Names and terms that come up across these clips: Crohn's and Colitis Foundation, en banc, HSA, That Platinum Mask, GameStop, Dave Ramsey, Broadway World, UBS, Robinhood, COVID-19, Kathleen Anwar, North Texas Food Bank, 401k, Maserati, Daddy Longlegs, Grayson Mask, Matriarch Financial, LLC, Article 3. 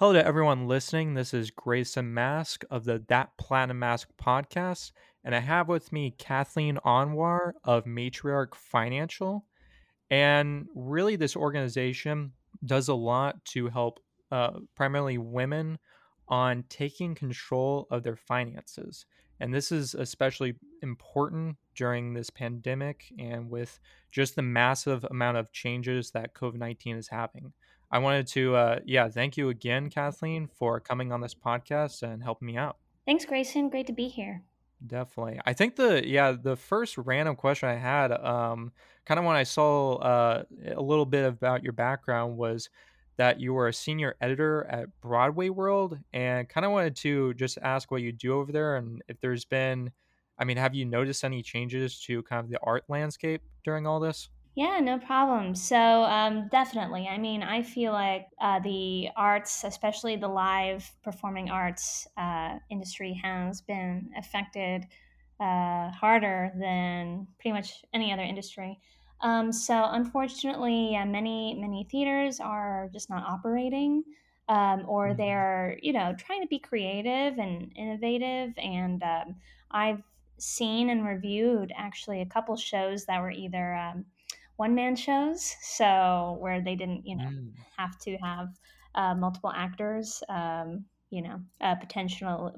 Hello to everyone listening. This is Grayson Mask of the That Platinum Mask podcast, and I have with me Kathleen Anwar of Matriarch Financial. And really, this organization does a lot to help primarily women on taking control of their finances. And this is especially important during this pandemic and with just the massive amount of changes that COVID-19 is having. I wanted to, thank you again, Kathleen, for coming on this podcast and helping me out. Thanks, Grayson. Great to be here. Definitely. I think the first random question I had, kind of when I saw a little bit about your background, was that you were a senior editor at Broadway World, and kind of wanted to just ask what you do over there and if there's been, have you noticed any changes to kind of the art landscape during all this? Yeah, no problem. So definitely. I feel like the arts, especially the live performing arts industry, has been affected harder than pretty much any other industry. So unfortunately, many theaters are just not operating, or they're, trying to be creative and innovative. And I've seen and reviewed actually a couple shows that were either one-man shows, so where they didn't, have to have multiple actors,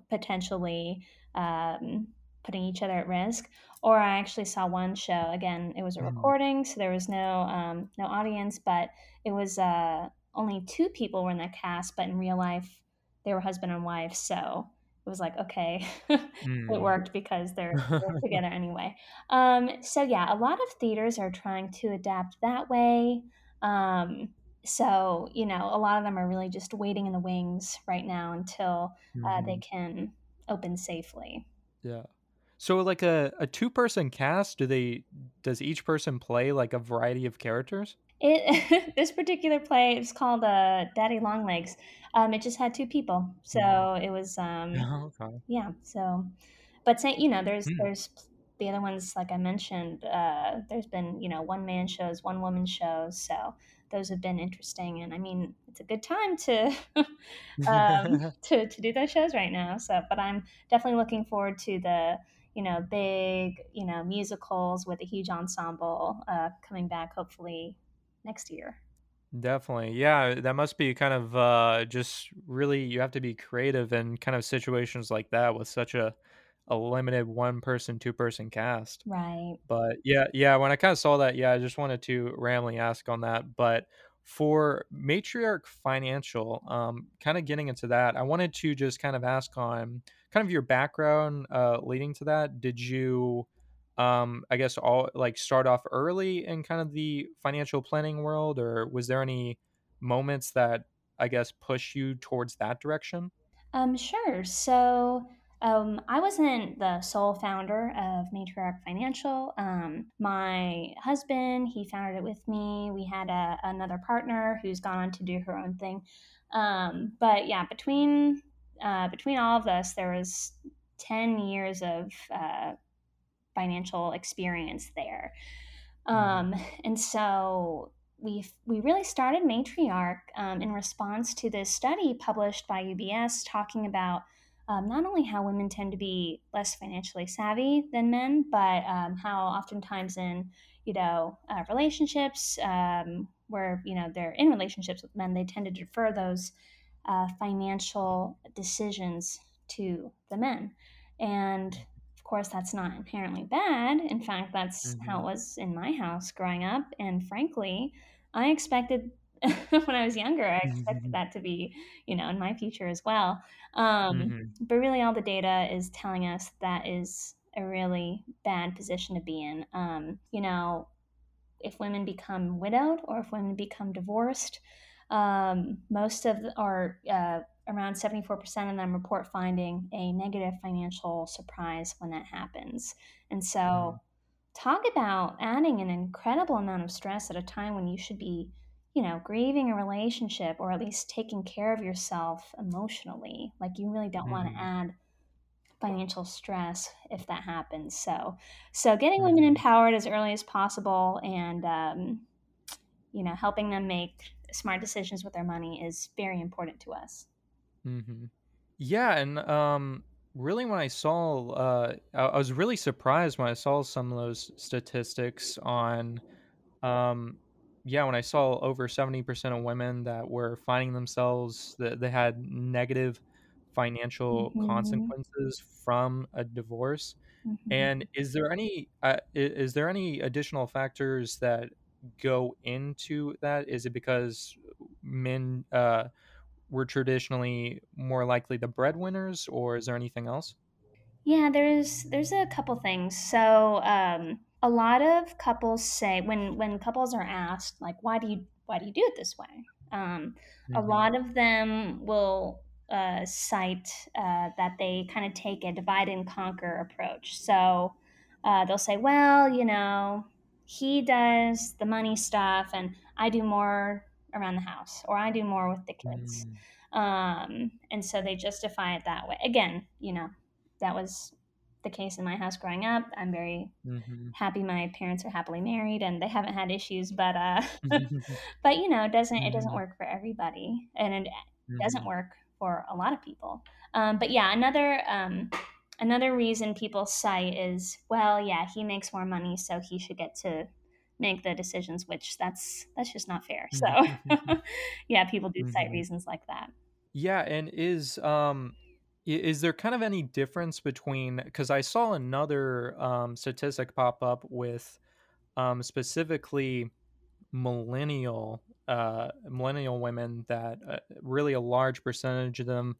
potentially putting each other at risk. Or I actually saw one show. Again, it was a recording, so there was no audience, but it was only two people were in that cast, but in real life, they were husband and wife, so it was like, okay, it worked because they're together anyway. So yeah, a lot of theaters are trying to adapt that way. So, a lot of them are really just waiting in the wings right now until they can open safely. Yeah. So like a two-person cast, does each person play like a variety of characters? This particular play is called Daddy Longlegs. It just had two people, so it was So, but there's the other ones like I mentioned. There's been one man shows, one woman shows, so those have been interesting. And it's a good time to to do those shows right now. So, but I'm definitely looking forward to the big musicals with a huge ensemble coming back hopefully next year. Definitely. Yeah, that must be kind of just really, you have to be creative in kind of situations like that with such a limited one person, two person cast. Right. But yeah, when I kind of saw that, I just wanted to randomly ask on that. But for Matriarch Financial, kind of getting into that, I wanted to just kind of ask on kind of your background leading to that. Did you start off early in kind of the financial planning world, or was there any moments that push you towards that direction? Sure. So I wasn't the sole founder of Matriarch Financial. My husband, he founded it with me. We had another partner who's gone on to do her own thing. But yeah, between all of us, there was 10 years of financial experience there. And so we really started Matriarch in response to this study published by UBS talking about not only how women tend to be less financially savvy than men, but how oftentimes in relationships where they're in relationships with men, they tend to defer those financial decisions to the men. And course, that's not inherently bad. In fact, that's how it was in my house growing up. And frankly, I expected when I was younger, I expected that to be, in my future as well. But really all the data is telling us that is a really bad position to be in. If women become widowed or if women become divorced, around 74% of them report finding a negative financial surprise when that happens. And so talk about adding an incredible amount of stress at a time when you should be, grieving a relationship or at least taking care of yourself emotionally. Like you really don't want to add financial stress if that happens. So getting women empowered as early as possible and, helping them make smart decisions with their money is very important to us. Mm-hmm. Yeah, and really when I saw, I was really surprised when I saw some of those statistics on, when I saw over 70% of women that were finding themselves that they had negative financial consequences from a divorce. And is there any additional factors that go into that? Is it because men were traditionally more likely the breadwinners, or is there anything else? Yeah, there's a couple things. So a lot of couples say when couples are asked, like, why do you do it this way? A lot of them will cite that they kind of take a divide and conquer approach. So they'll say, well, he does the money stuff and I do more around the house, or I do more with the kids. And so they justify it that way. Again, that was the case in my house growing up. I'm very happy. My parents are happily married and they haven't had issues, but, but it doesn't work for everybody, and it doesn't work for a lot of people. But yeah, another reason people cite is, well, yeah, he makes more money, so he should get to make the decisions, which that's just not fair. So yeah, people do cite reasons like that. Yeah. And is there kind of any difference between, because I saw another statistic pop up with specifically millennial women that really a large percentage of them,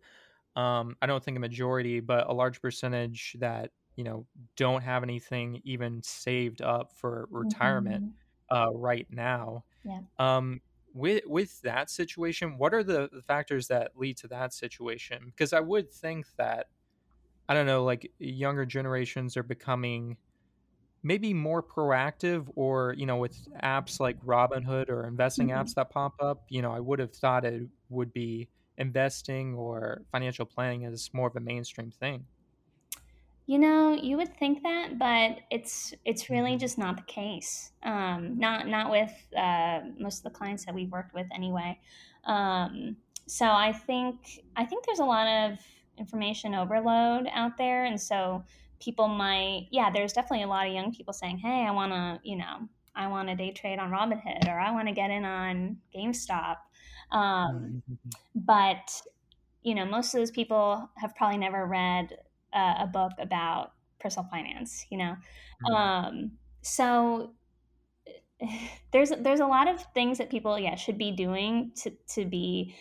I don't think a majority, but a large percentage that, don't have anything even saved up for retirement right now. Yeah. With that situation, what are the factors that lead to that situation? Because I would think that, I don't know, like younger generations are becoming maybe more proactive, or, with apps like Robinhood or investing apps that pop up, I would have thought it would be investing or financial planning is more of a mainstream thing. You would think that, but it's really just not the case. Not with most of the clients that we've worked with anyway. So I think there's a lot of information overload out there, and so people might, there's definitely a lot of young people saying, hey, I want to day trade on Robinhood, or I want to get in on GameStop. But, most of those people have probably never read a book about personal finance, So there's a lot of things that people, should be doing to be,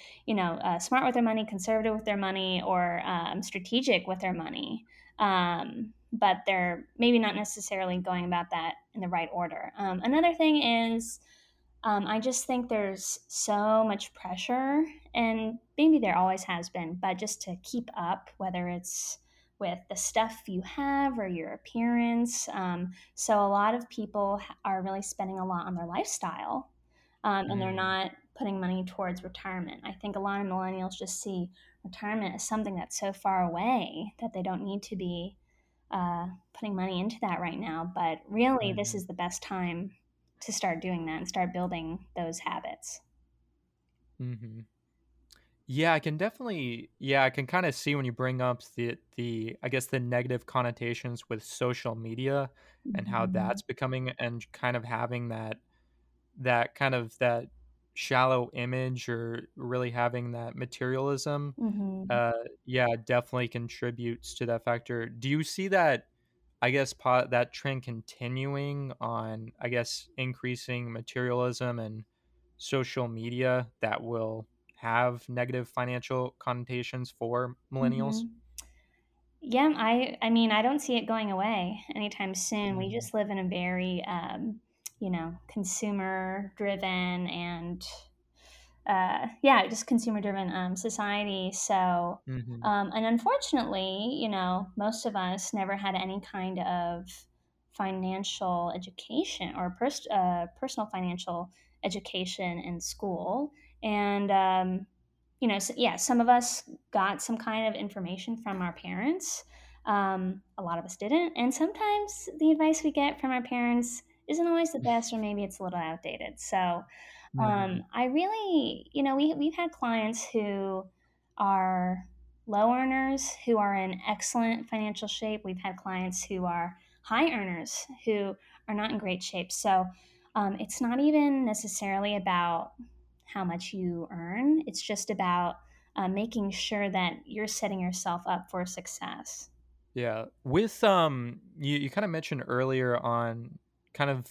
smart with their money, conservative with their money, or strategic with their money. But they're maybe not necessarily going about that in the right order. Another thing is, I just think there's so much pressure, and maybe there always has been, but just to keep up, whether it's with the stuff you have or your appearance. So a lot of people are really spending a lot on their lifestyle, and they're not putting money towards retirement. I think a lot of millennials just see retirement as something that's so far away that they don't need to be putting money into that right now. But really, this is the best time to start doing that and start building those habits. Mm-hmm. Yeah, I can definitely, I can kind of see when you bring up the negative connotations with social media and how that's becoming, and kind of having that shallow image, or really having that materialism, definitely contributes to that factor. Do you see that, that trend continuing on, increasing materialism and social media that will have negative financial connotations for millennials? Yeah, I mean, I don't see it going away anytime soon. We just live in a very, consumer driven and, just consumer driven society. So, and unfortunately, most of us never had any kind of financial education or personal financial education in school. And, some of us got some kind of information from our parents. A lot of us didn't. And sometimes the advice we get from our parents isn't always the best, or maybe it's a little outdated. So I really, we've had clients who are low earners who are in excellent financial shape. We've had clients who are high earners who are not in great shape. So it's not even necessarily about how much you earn. It's just about making sure that you're setting yourself up for success. Yeah. With you kind of mentioned earlier on kind of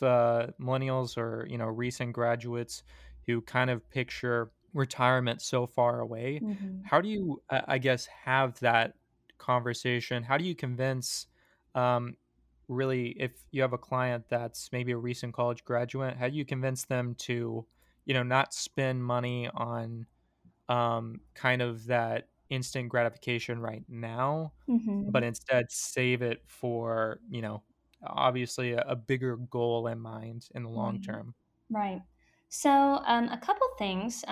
millennials or, you know, recent graduates who kind of picture retirement so far away. Mm-hmm. How do you, I guess, have that conversation? How do you convince really, if you have a client that's maybe a recent college graduate, how do you convince them to, you know, not spend money on kind of that instant gratification right now, mm-hmm. but instead save it for, you know, obviously a bigger goal in mind in the long term? Right. So a couple things.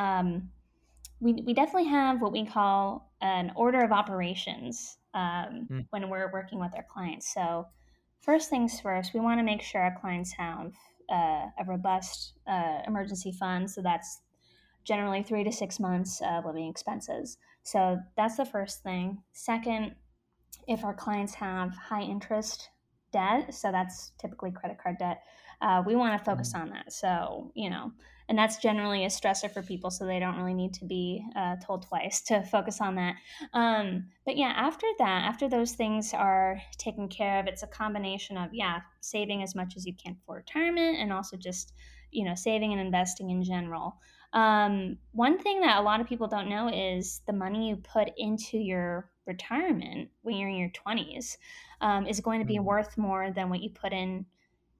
We definitely have what we call an order of operations when we're working with our clients. So first things first, we want to make sure our clients have a robust emergency fund. So that's generally 3 to 6 months of living expenses. So that's the first thing. Second, if our clients have high interest debt, so that's typically credit card debt, we want to focus on that. So, you know, and that's generally a stressor for people, so they don't really need to be told twice to focus on that. But yeah, after that, after those things are taken care of, it's a combination of, saving as much as you can for retirement and also just, you know, saving and investing in general. One thing that a lot of people don't know is the money you put into your retirement when you're in your 20s is going to be worth more than what you put in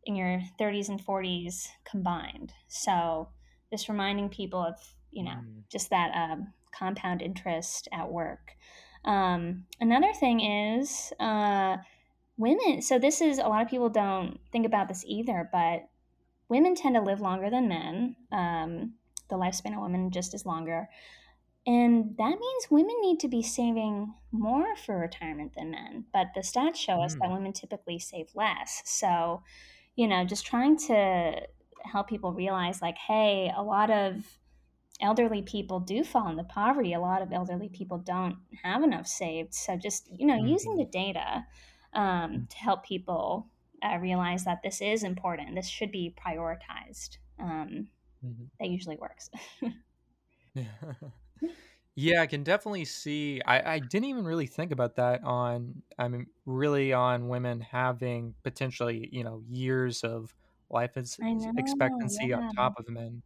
your 30s and 40s combined. So just reminding people of, you know, just that compound interest at work. Another thing is women. So this is, a lot of people don't think about this either, but women tend to live longer than men. The lifespan of women just is longer. And that means women need to be saving more for retirement than men. But the stats show us that women typically save less. So, you know, just trying to help people realize, like, hey, a lot of elderly people do fall into poverty. A lot of elderly people don't have enough saved. So just, you know, using the data to help people realize that this is important. This should be prioritized. That usually works. Yeah, I can definitely see. I didn't even really think about that on women having potentially, you know, years of life expectancy on top of men.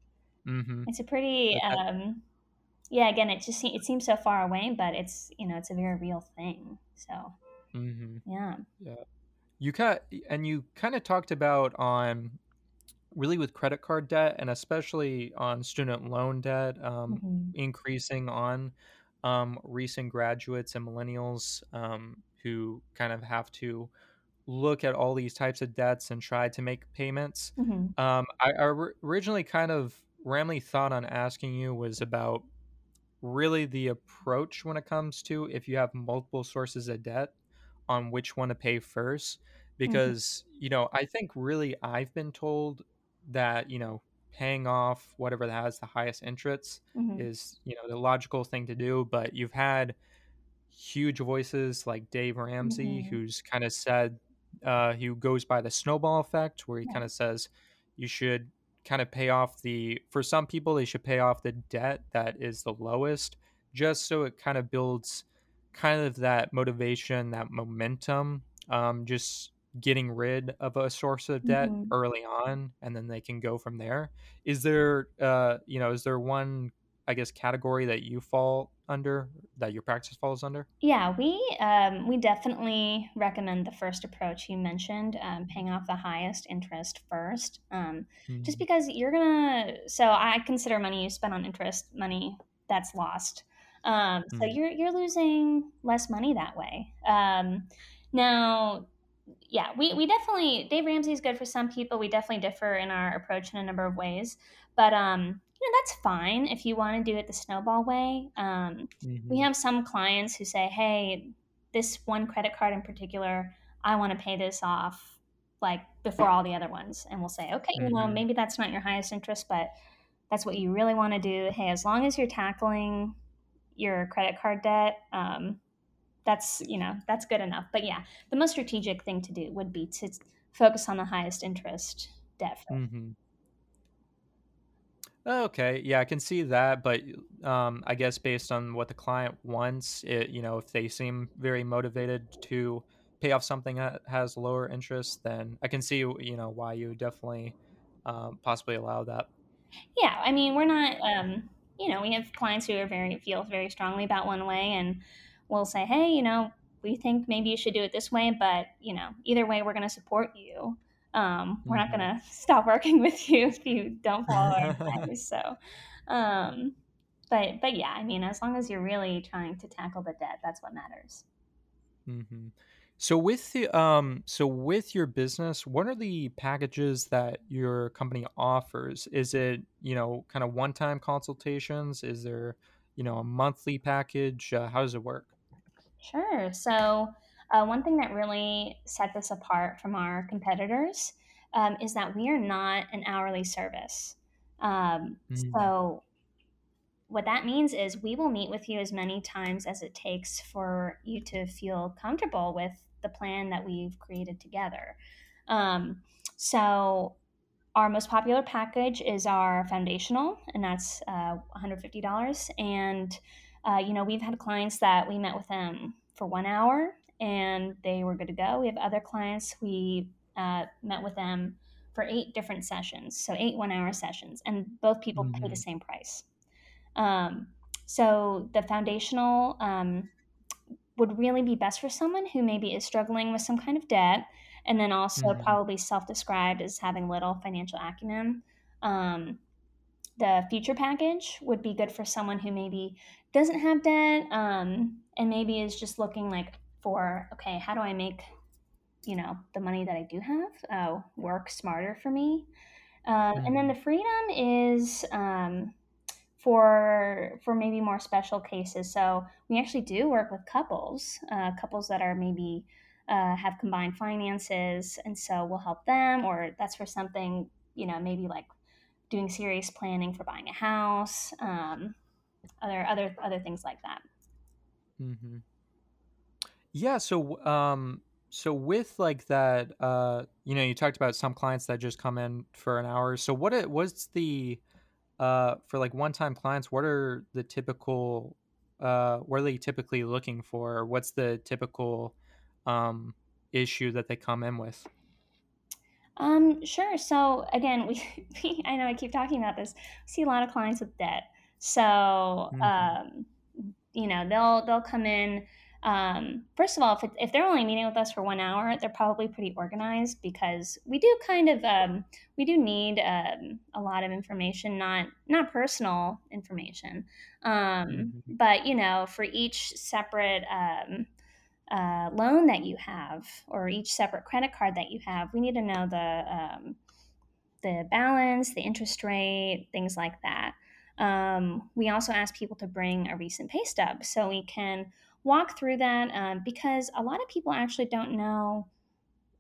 It's a pretty, again, it seems so far away, but it's, you know, it's a very real thing. So, yeah. You kind of talked about on really with credit card debt and especially on student loan debt, increasing on recent graduates and millennials who kind of have to look at all these types of debts and try to make payments. I originally kind of randomly thought on asking you was about really the approach when it comes to if you have multiple sources of debt on which one to pay first, because, you know, I think really I've been told that, you know, paying off whatever that has the highest interest is, you know, the logical thing to do. But you've had huge voices like Dave Ramsey, who's kind of said, who goes by the snowball effect, where he kind of says you should kind of pay off for some people, they should pay off the debt that is the lowest, just so it kind of builds kind of that motivation, that momentum, just getting rid of a source of debt early on, and then they can go from there. Is there one, I guess, category that you fall under, that your practice falls under? Yeah, we definitely recommend the first approach you mentioned, paying off the highest interest first, just because so I consider money you spend on interest money that's lost. So you're losing less money that way. Now, yeah, we definitely, Dave Ramsey is good for some people. We definitely differ in our approach in a number of ways, but, you know, that's fine if you want to do it the snowball way. We have some clients who say, hey, this one credit card in particular, I want to pay this off like before all the other ones. And we'll say, okay, you know, maybe that's not your highest interest, but that's what you really want to do. Hey, as long as you're tackling your credit card debt, that's, you know, that's good enough. But yeah, the most strategic thing to do would be to focus on the highest interest debt first. Mm-hmm. Okay. Yeah, I can see that. But I guess based on what the client wants, if they seem very motivated to pay off something that has lower interest, then I can see, why you definitely possibly allow that. Yeah. I mean, we're not, we have clients who are feel very strongly about one way, and we'll say, hey, we think maybe you should do it this way, but either way, we're going to support you. We're not going to stop working with you if you don't follow our advice. So, but yeah, I mean, as long as you're really trying to tackle the debt, that's what matters. Mm-hmm. So with the, with your business, what are the packages that your company offers? Is it, kind of one-time consultations? Is there, a monthly package? How does it work? Sure. So, one thing that really set this apart from our competitors is that we are not an hourly service. So what that means is we will meet with you as many times as it takes for you to feel comfortable with the plan that we've created together. So our most popular package is our foundational, and that's $150. And, we've had clients that we met with them for 1 hour and they were good to go. We have other clients, we met with them for 8 different sessions, so 8 one-hour sessions, and both people pay the same price. So the foundational would really be best for someone who maybe is struggling with some kind of debt, and then also probably self-described as having little financial acumen. The future package would be good for someone who maybe doesn't have debt and maybe is just looking like, for, okay, how do I make, the money that I do have work smarter for me? And then the freedom is for maybe more special cases. So we actually do work with couples that are maybe have combined finances. And so we'll help them, or that's for something, maybe like doing serious planning for buying a house, other things like that. Mm-hmm. Yeah. So, with like that, you talked about some clients that just come in for an hour. So what's the, for like one-time clients, what are they typically looking for? What's the typical, issue that they come in with? Sure. So again, we I know I keep talking about this. We see a lot of clients with debt. So, they'll come in. First of all, if they're only meeting with us for 1 hour, they're probably pretty organized, because we do kind of, need, a lot of information, not personal information. But for each separate, loan that you have, or each separate credit card that you have, we need to know the balance, the interest rate, things like that. We also ask people to bring a recent pay stub so we can walk through that, because a lot of people actually don't know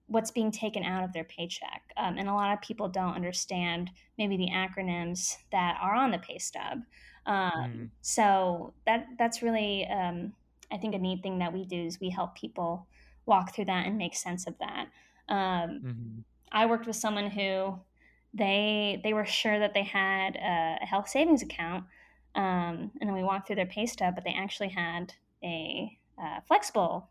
what's being taken out of their paycheck. And a lot of people don't understand maybe the acronyms that are on the pay stub. So that's really, I think, a neat thing that we do is we help people walk through that and make sense of that. I worked with someone who they were sure that they had a health savings account. And then we walked through their pay stub, but they actually had a flexible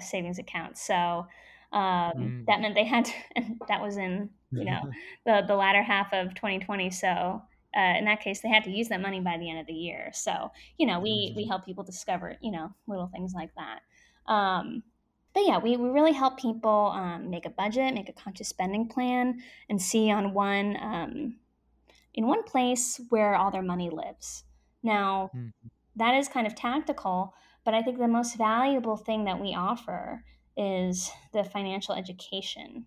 savings account. So that meant they had to, and that was in, the latter half of 2020. So in that case, they had to use that money by the end of the year. So, we help people discover, little things like that. But yeah, we really help people make a budget, make a conscious spending plan, and see in one place where all their money lives. Now, that is kind of tactical, but I think the most valuable thing that we offer is the financial education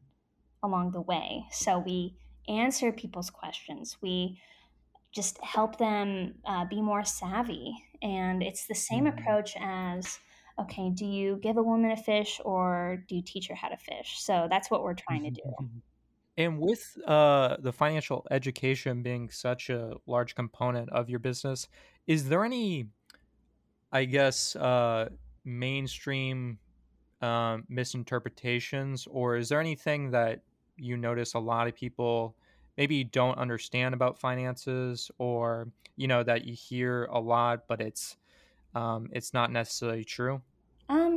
along the way. So we answer people's questions. We just help them be more savvy. And it's the same approach as, okay, do you give a woman a fish or do you teach her how to fish? So that's what we're trying to do. And with the financial education being such a large component of your business, is there any I guess, mainstream misinterpretations, or is there anything that you notice a lot of people maybe don't understand about finances, or, you know, that you hear a lot, but it's not necessarily true?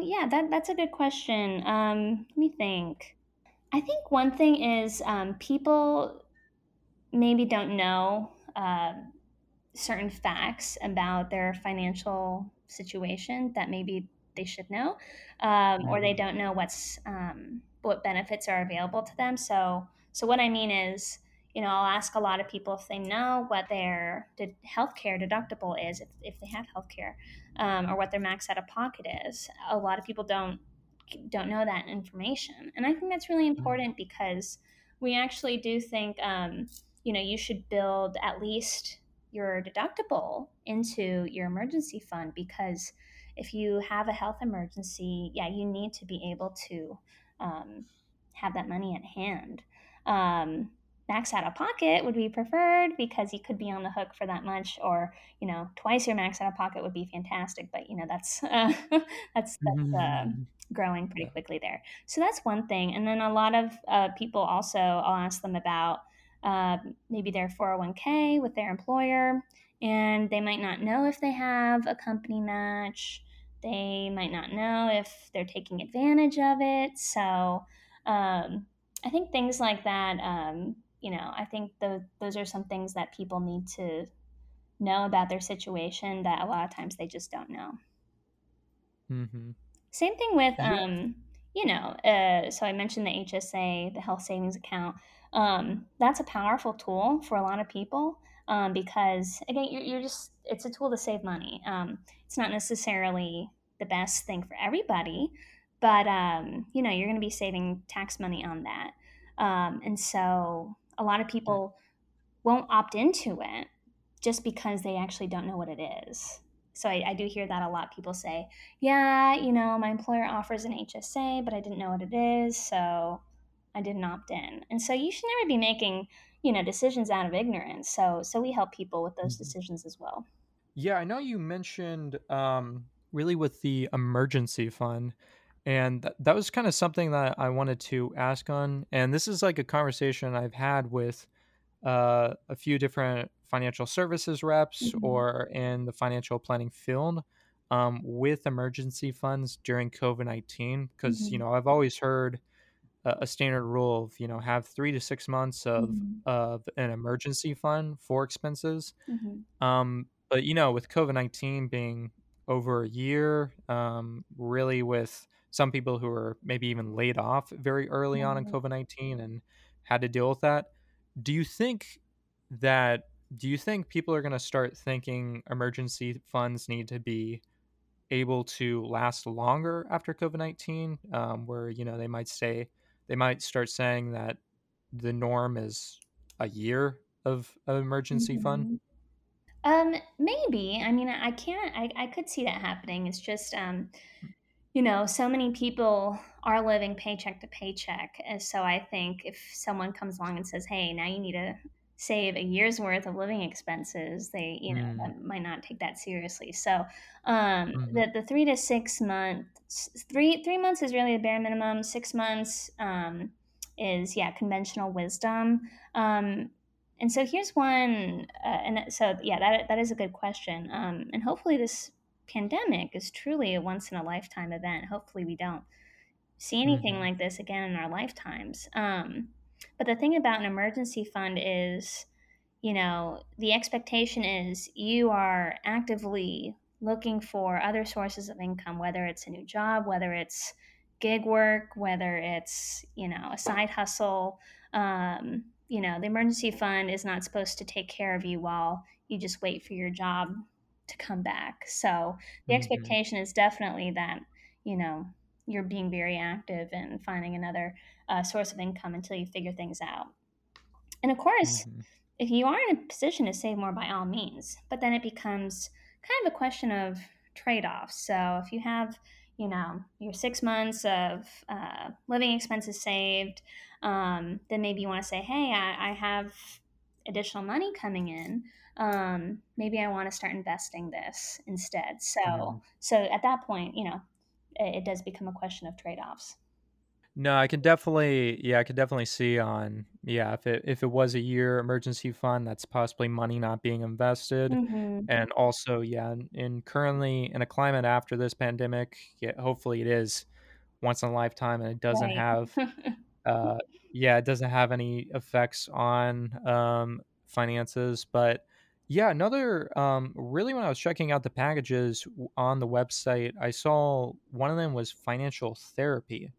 Yeah, that's a good question. Let me think. I think one thing is people maybe don't know certain facts about their financial situation that maybe they should know, or they don't know what benefits are available to them. So what I mean is, you know, I'll ask a lot of people if they know what their healthcare deductible is, if they have healthcare, or what their max out of pocket is. A lot of people don't know that information, and I think that's really important because we actually do think, you know, you should build at least your deductible into your emergency fund, because if you have a health emergency, yeah, you need to be able to have that money at hand. Max out of pocket would be preferred because you could be on the hook for that much, or, you know, twice your max out of pocket would be fantastic. But, you know, that's growing pretty quickly there. So that's one thing. And then a lot of people also, I'll ask them about maybe their 401k with their employer, and they might not know if they have a company match. They might not know if they're taking advantage of it. So I think things like that, you know, I think those are some things that people need to know about their situation that a lot of times they just don't know. Mm-hmm. Same thing with, you know, so I mentioned the HSA, the health savings account. That's a powerful tool for a lot of people because, again, it's a tool to save money. It's not necessarily the best thing for everybody, but, you know, you're going to be saving tax money on that. And so a lot of people won't opt into it just because they actually don't know what it is. So I do hear that a lot. People say, yeah, you know, my employer offers an HSA, but I didn't know what it is, so I didn't opt in. And so you should never be making, you know, decisions out of ignorance. So we help people with those decisions as well. Yeah, I know you mentioned really with the emergency fund. And that was kind of something that I wanted to ask on. And this is like a conversation I've had with a few different financial services reps or in the financial planning field with emergency funds during COVID-19. Because, you know, I've always heard a standard rule of, you know, have 3 to 6 months of an emergency fund for expenses. But, you know, with COVID-19 being over a year, really with some people who were maybe even laid off very early on in COVID-19 and had to deal with that. Do you think people are going to start thinking emergency funds need to be able to last longer after COVID-19, where, you know, they might start saying that the norm is a year of emergency fund? Maybe. I mean, I could see that happening. It's just, you know, so many people are living paycheck to paycheck. And so I think if someone comes along and says, hey, now you need to save a year's worth of living expenses, they, you know, might not take that seriously. So the 3 to 6 months, three months is really the bare minimum. 6 months is, yeah, conventional wisdom. And so here's one, and so, yeah, that is a good question. And hopefully this pandemic is truly a once-in-a-lifetime event. Hopefully we don't see anything like this again in our lifetimes. But the thing about an emergency fund is, you know, the expectation is you are actively looking for other sources of income, whether it's a new job, whether it's gig work, whether it's, you know, a side hustle. You know, the emergency fund is not supposed to take care of you while you just wait for your job to come back. So the expectation is definitely that, you know, you're being very active and finding another source of income until you figure things out. And of course, if you are in a position to save more, by all means, but then it becomes kind of a question of trade-offs. So if you have, you know, your 6 months of living expenses saved, then maybe you want to say, hey, I have additional money coming in, maybe I want to start investing this instead. So at that point, it does become a question of trade-offs. No, I can definitely see on, if it was a year emergency fund, that's possibly money not being invested. Mm-hmm. And also, currently in a climate after this pandemic, hopefully it is once in a lifetime and it doesn't right. have, it doesn't have any effects on finances. But another, really when I was checking out the packages on the website, I saw one of them was financial therapy.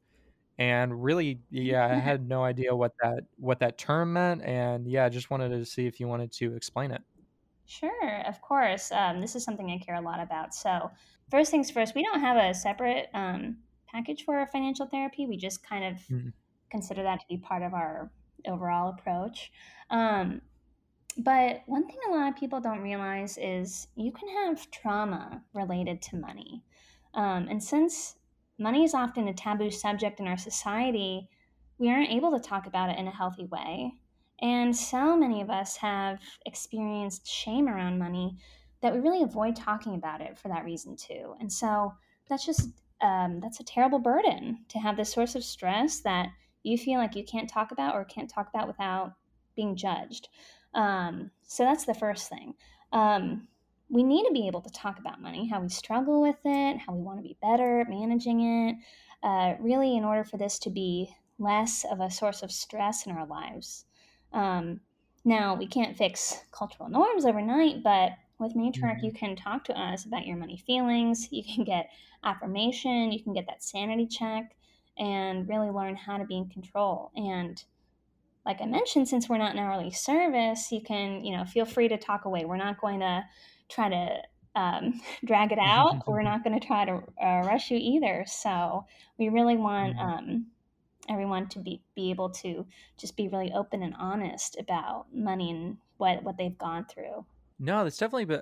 And really, I had no idea what that term meant. And I just wanted to see if you wanted to explain it. Sure, of course. This is something I care a lot about. So first things first, we don't have a separate package for financial therapy. We just kind of consider that to be part of our overall approach. But one thing a lot of people don't realize is you can have trauma related to money. And since money is often a taboo subject in our society, we aren't able to talk about it in a healthy way. And so many of us have experienced shame around money that we really avoid talking about it for that reason too. And so that's just, that's a terrible burden to have this source of stress that you feel like you can't talk about without being judged. So that's the first thing. We need to be able to talk about money, how we struggle with it, how we want to be better at managing it, really in order for this to be less of a source of stress in our lives. Now, we can't fix cultural norms overnight, but with Matriarch, you can talk to us about your money feelings. You can get affirmation. You can get that sanity check and really learn how to be in control. And like I mentioned, since we're not an hourly service, you can, feel free to talk away. We're not going to try to drag it out. We're not going to try to rush you either. So we really want everyone to be able to just be really open and honest about money and what they've gone through. No, that's definitely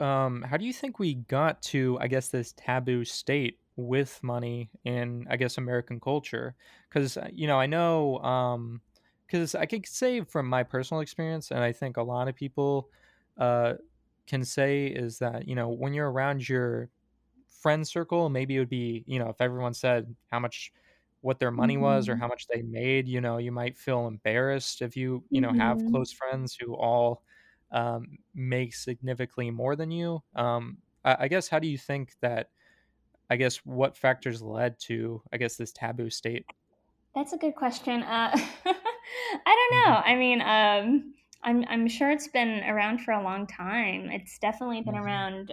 how do you think we got to, I guess, this taboo state with money in, I guess, American culture? Because, I know, because I could say from my personal experience, and I think a lot of people can say is that, when you're around your friend circle, maybe it would be, if everyone said what their money was or how much they made, you might feel embarrassed if you, have close friends who all make significantly more than you. I guess, how do you think that, I guess, what factors led to, I guess, this taboo state? That's a good question. I don't know. I mean, I'm sure it's been around for a long time. It's definitely been around,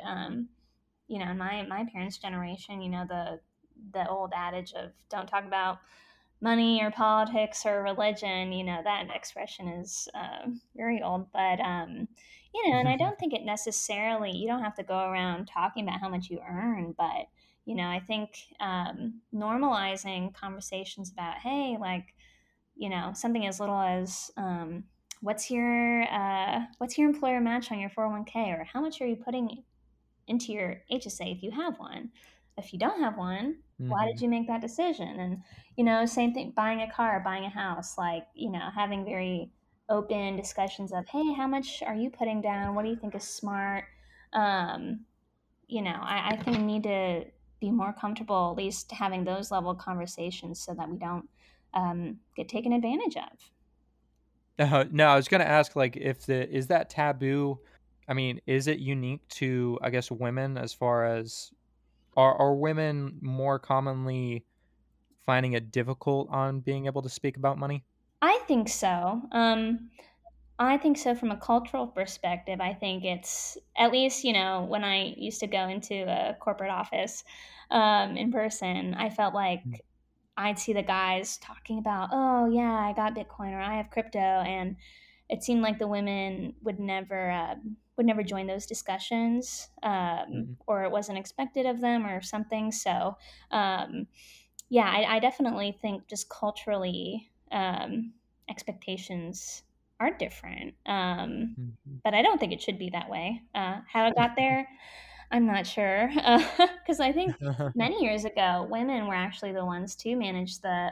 my parents' generation, the old adage of don't talk about money or politics or religion, that expression is very old. But, and I don't think it necessarily, you don't have to go around talking about how much you earn. But, I think normalizing conversations about, hey, like, something as little as, what's your employer match on your 401k, or how much are you putting into your HSA if you have one? If you don't have one, why did you make that decision? And, same thing, buying a car, buying a house, like, having very open discussions of, hey, how much are you putting down? What do you think is smart? I think we need to be more comfortable at least having those level of conversations so that we don't get taken advantage of. No, I was going to ask, is that taboo? I mean, is it unique to, I guess, women as far as, are women more commonly finding it difficult on being able to speak about money? I think so. I think so from a cultural perspective. I think it's, at least, when I used to go into a corporate office in person, I felt like I'd see the guys talking about, oh yeah, I got Bitcoin or I have crypto, and it seemed like the women would never join those discussions, or it wasn't expected of them or something. So, I definitely think just culturally expectations are different, but I don't think it should be that way. How I got there, I'm not sure, because I think many years ago, women were actually the ones to manage the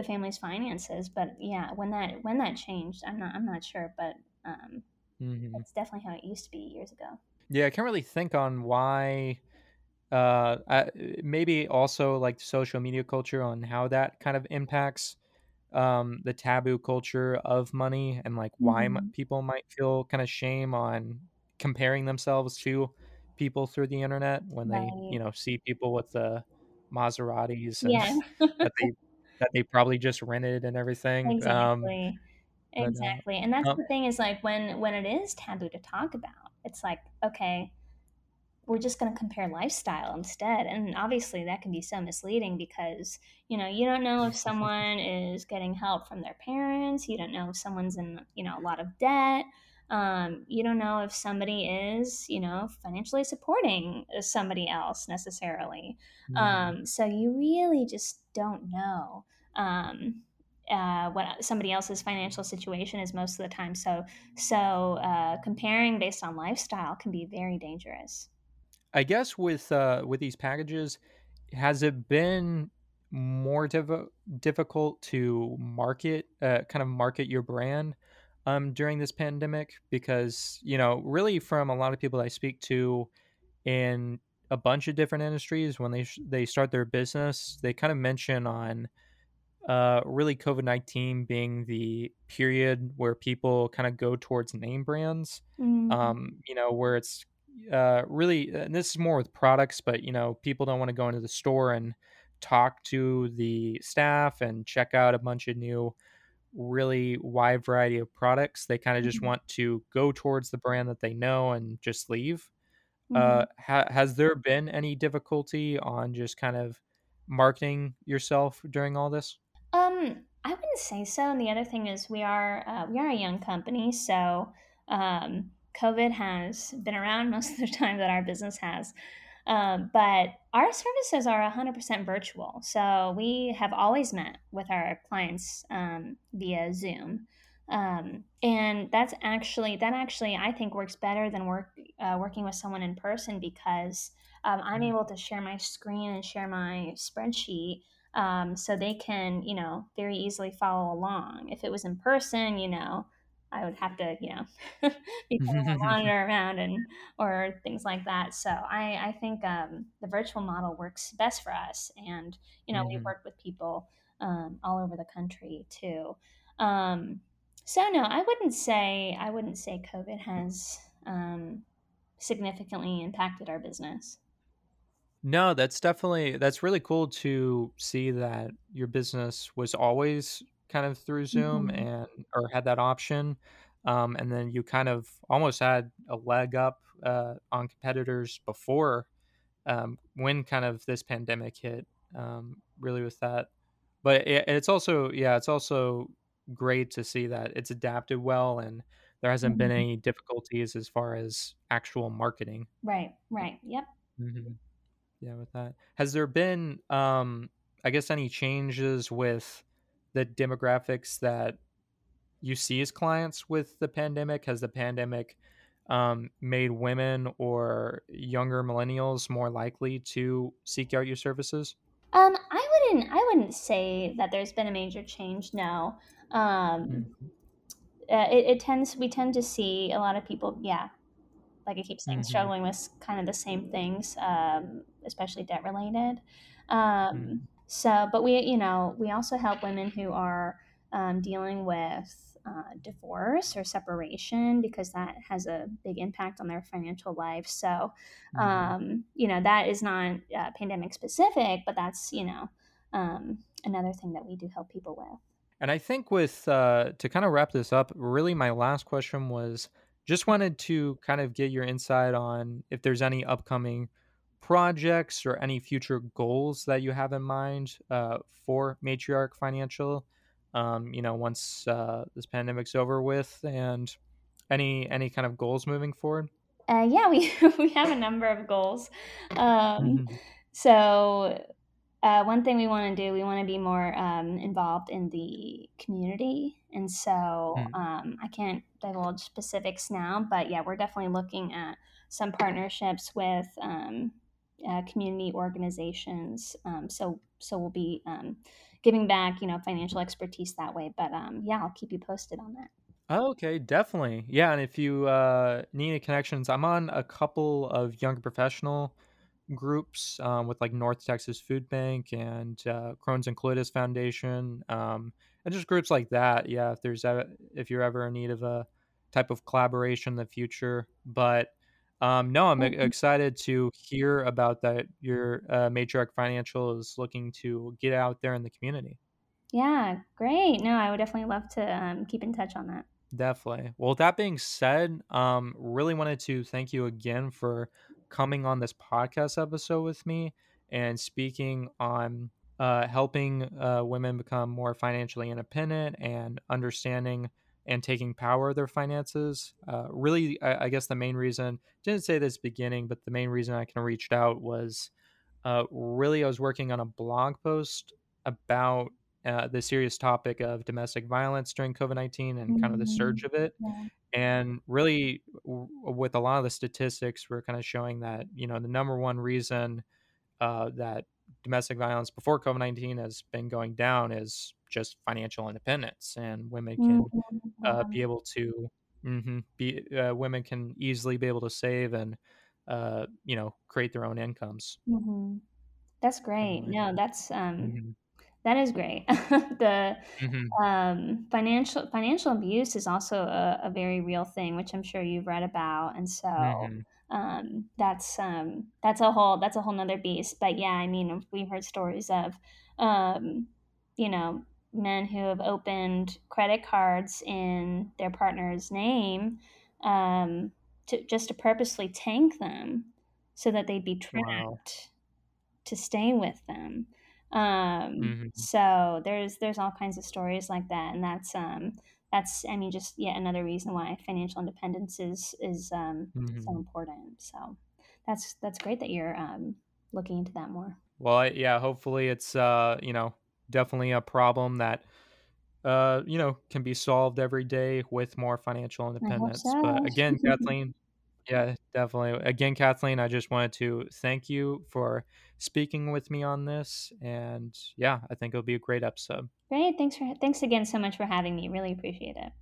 the family's finances. But yeah, when that changed, I'm not sure, but that's definitely how it used to be years ago. Yeah, I can't really think on why. Maybe also like social media culture, on how that kind of impacts the taboo culture of money, and like why people might feel kind of shame on comparing themselves to people through the internet when they, see people with the Maseratis and that they probably just rented and everything. Exactly. And that's the thing is like when it is taboo to talk about, it's like, okay, we're just going to compare lifestyle instead. And obviously that can be so misleading because, you don't know if someone is getting help from their parents. You don't know if someone's in, a lot of debt. You don't know if somebody is, financially supporting somebody else necessarily. So you really just don't know what somebody else's financial situation is most of the time. So comparing based on lifestyle can be very dangerous. I guess with these packages, has it been more difficult to market your brand during this pandemic? Because, really from a lot of people I speak to in a bunch of different industries, when they start their business, they kind of mention on really COVID-19 being the period where people kind of go towards name brands, where it's really, and this is more with products, but people don't want to go into the store and talk to the staff and check out a bunch of new, really wide variety of products. They kind of just want to go towards the brand that they know and just leave. Has there been any difficulty on just kind of marketing yourself during all this? I wouldn't say so. And the other thing is we are a young company, so COVID has been around most of the time that our business has. But our services are 100% virtual. So we have always met with our clients via Zoom. And that actually I think works better than working with someone in person, because I'm able to share my screen and share my spreadsheet so they can, very easily follow along. If it was in person, I would have to, be putting a monitor around or things like that. So I think the virtual model works best for us. And, we've worked with people all over the country too. So no, I wouldn't say COVID has significantly impacted our business. No, that's really cool to see that your business was always kind of through Zoom or had that option. And then you kind of almost had a leg up on competitors before when kind of this pandemic hit, really with that. But it's also great to see that it's adapted well and there hasn't been any difficulties as far as actual marketing. Right. Yep. Yeah, with that. Has there been, I guess, any changes with the demographics that you see as clients with the pandemic? Has the pandemic made women or younger millennials more likely to seek out your services? I wouldn't say that there's been a major change. No. We tend to see a lot of people, like I keep saying, struggling with kind of the same things, especially debt related. So, but we also help women who are dealing with divorce or separation, because that has a big impact on their financial life. So, that is not pandemic specific, but that's, another thing that we do help people with. And I think with, to kind of wrap this up, really my last question was just wanted to kind of get your insight on if there's any upcoming projects or any future goals that you have in mind for Matriarch Financial, once this pandemic's over with, and any kind of goals moving forward? We have a number of goals. So one thing we want to be more involved in the community. And so I can't divulge specifics now, but we're definitely looking at some partnerships with community organizations. So we'll be giving back, financial expertise that way. But yeah, I'll keep you posted on that. Oh, okay, definitely. Yeah, and if you need any connections, I'm on a couple of young professional groups with like North Texas Food Bank and Crohn's and Colitis Foundation, and just groups like that. Yeah, if you're ever in need of a type of collaboration in the future. But no, I'm excited to hear about that. Your Matriarch Financial is looking to get out there in the community. Yeah, great. No, I would definitely love to keep in touch on that. Definitely. Well, that being said, really wanted to thank you again for coming on this podcast episode with me and speaking on helping women become more financially independent and understanding and taking power of their finances. Really, I guess the main reason, didn't say this beginning, but the main reason I kind of reached out was really I was working on a blog post about the serious topic of domestic violence during COVID-19 and kind of the surge of it. Yeah. And really with a lot of the statistics, we're kind of showing that, the number one reason that domestic violence before COVID-19 has been going down is just financial independence, and women can be able to women can easily be able to save and, create their own incomes. Mm-hmm. That's great. No, that's, that is great. The financial abuse is also a very real thing, which I'm sure you've read about, and so that's a whole nother beast. But yeah, I mean, we've heard stories of men who have opened credit cards in their partner's name to purposely tank them so that they'd be trapped to stay with them. So there's all kinds of stories like that, and that's I mean, just yet another reason why financial independence is so important. So that's great that you're looking into that more. Well, yeah, hopefully it's definitely a problem that can be solved every day with more financial independence. I hope so. But again, Kathleen. Yeah, definitely. Again, Kathleen, I just wanted to thank you for speaking with me on this. And yeah, I think it'll be a great episode. Great. Thanks again so much for having me. Really appreciate it.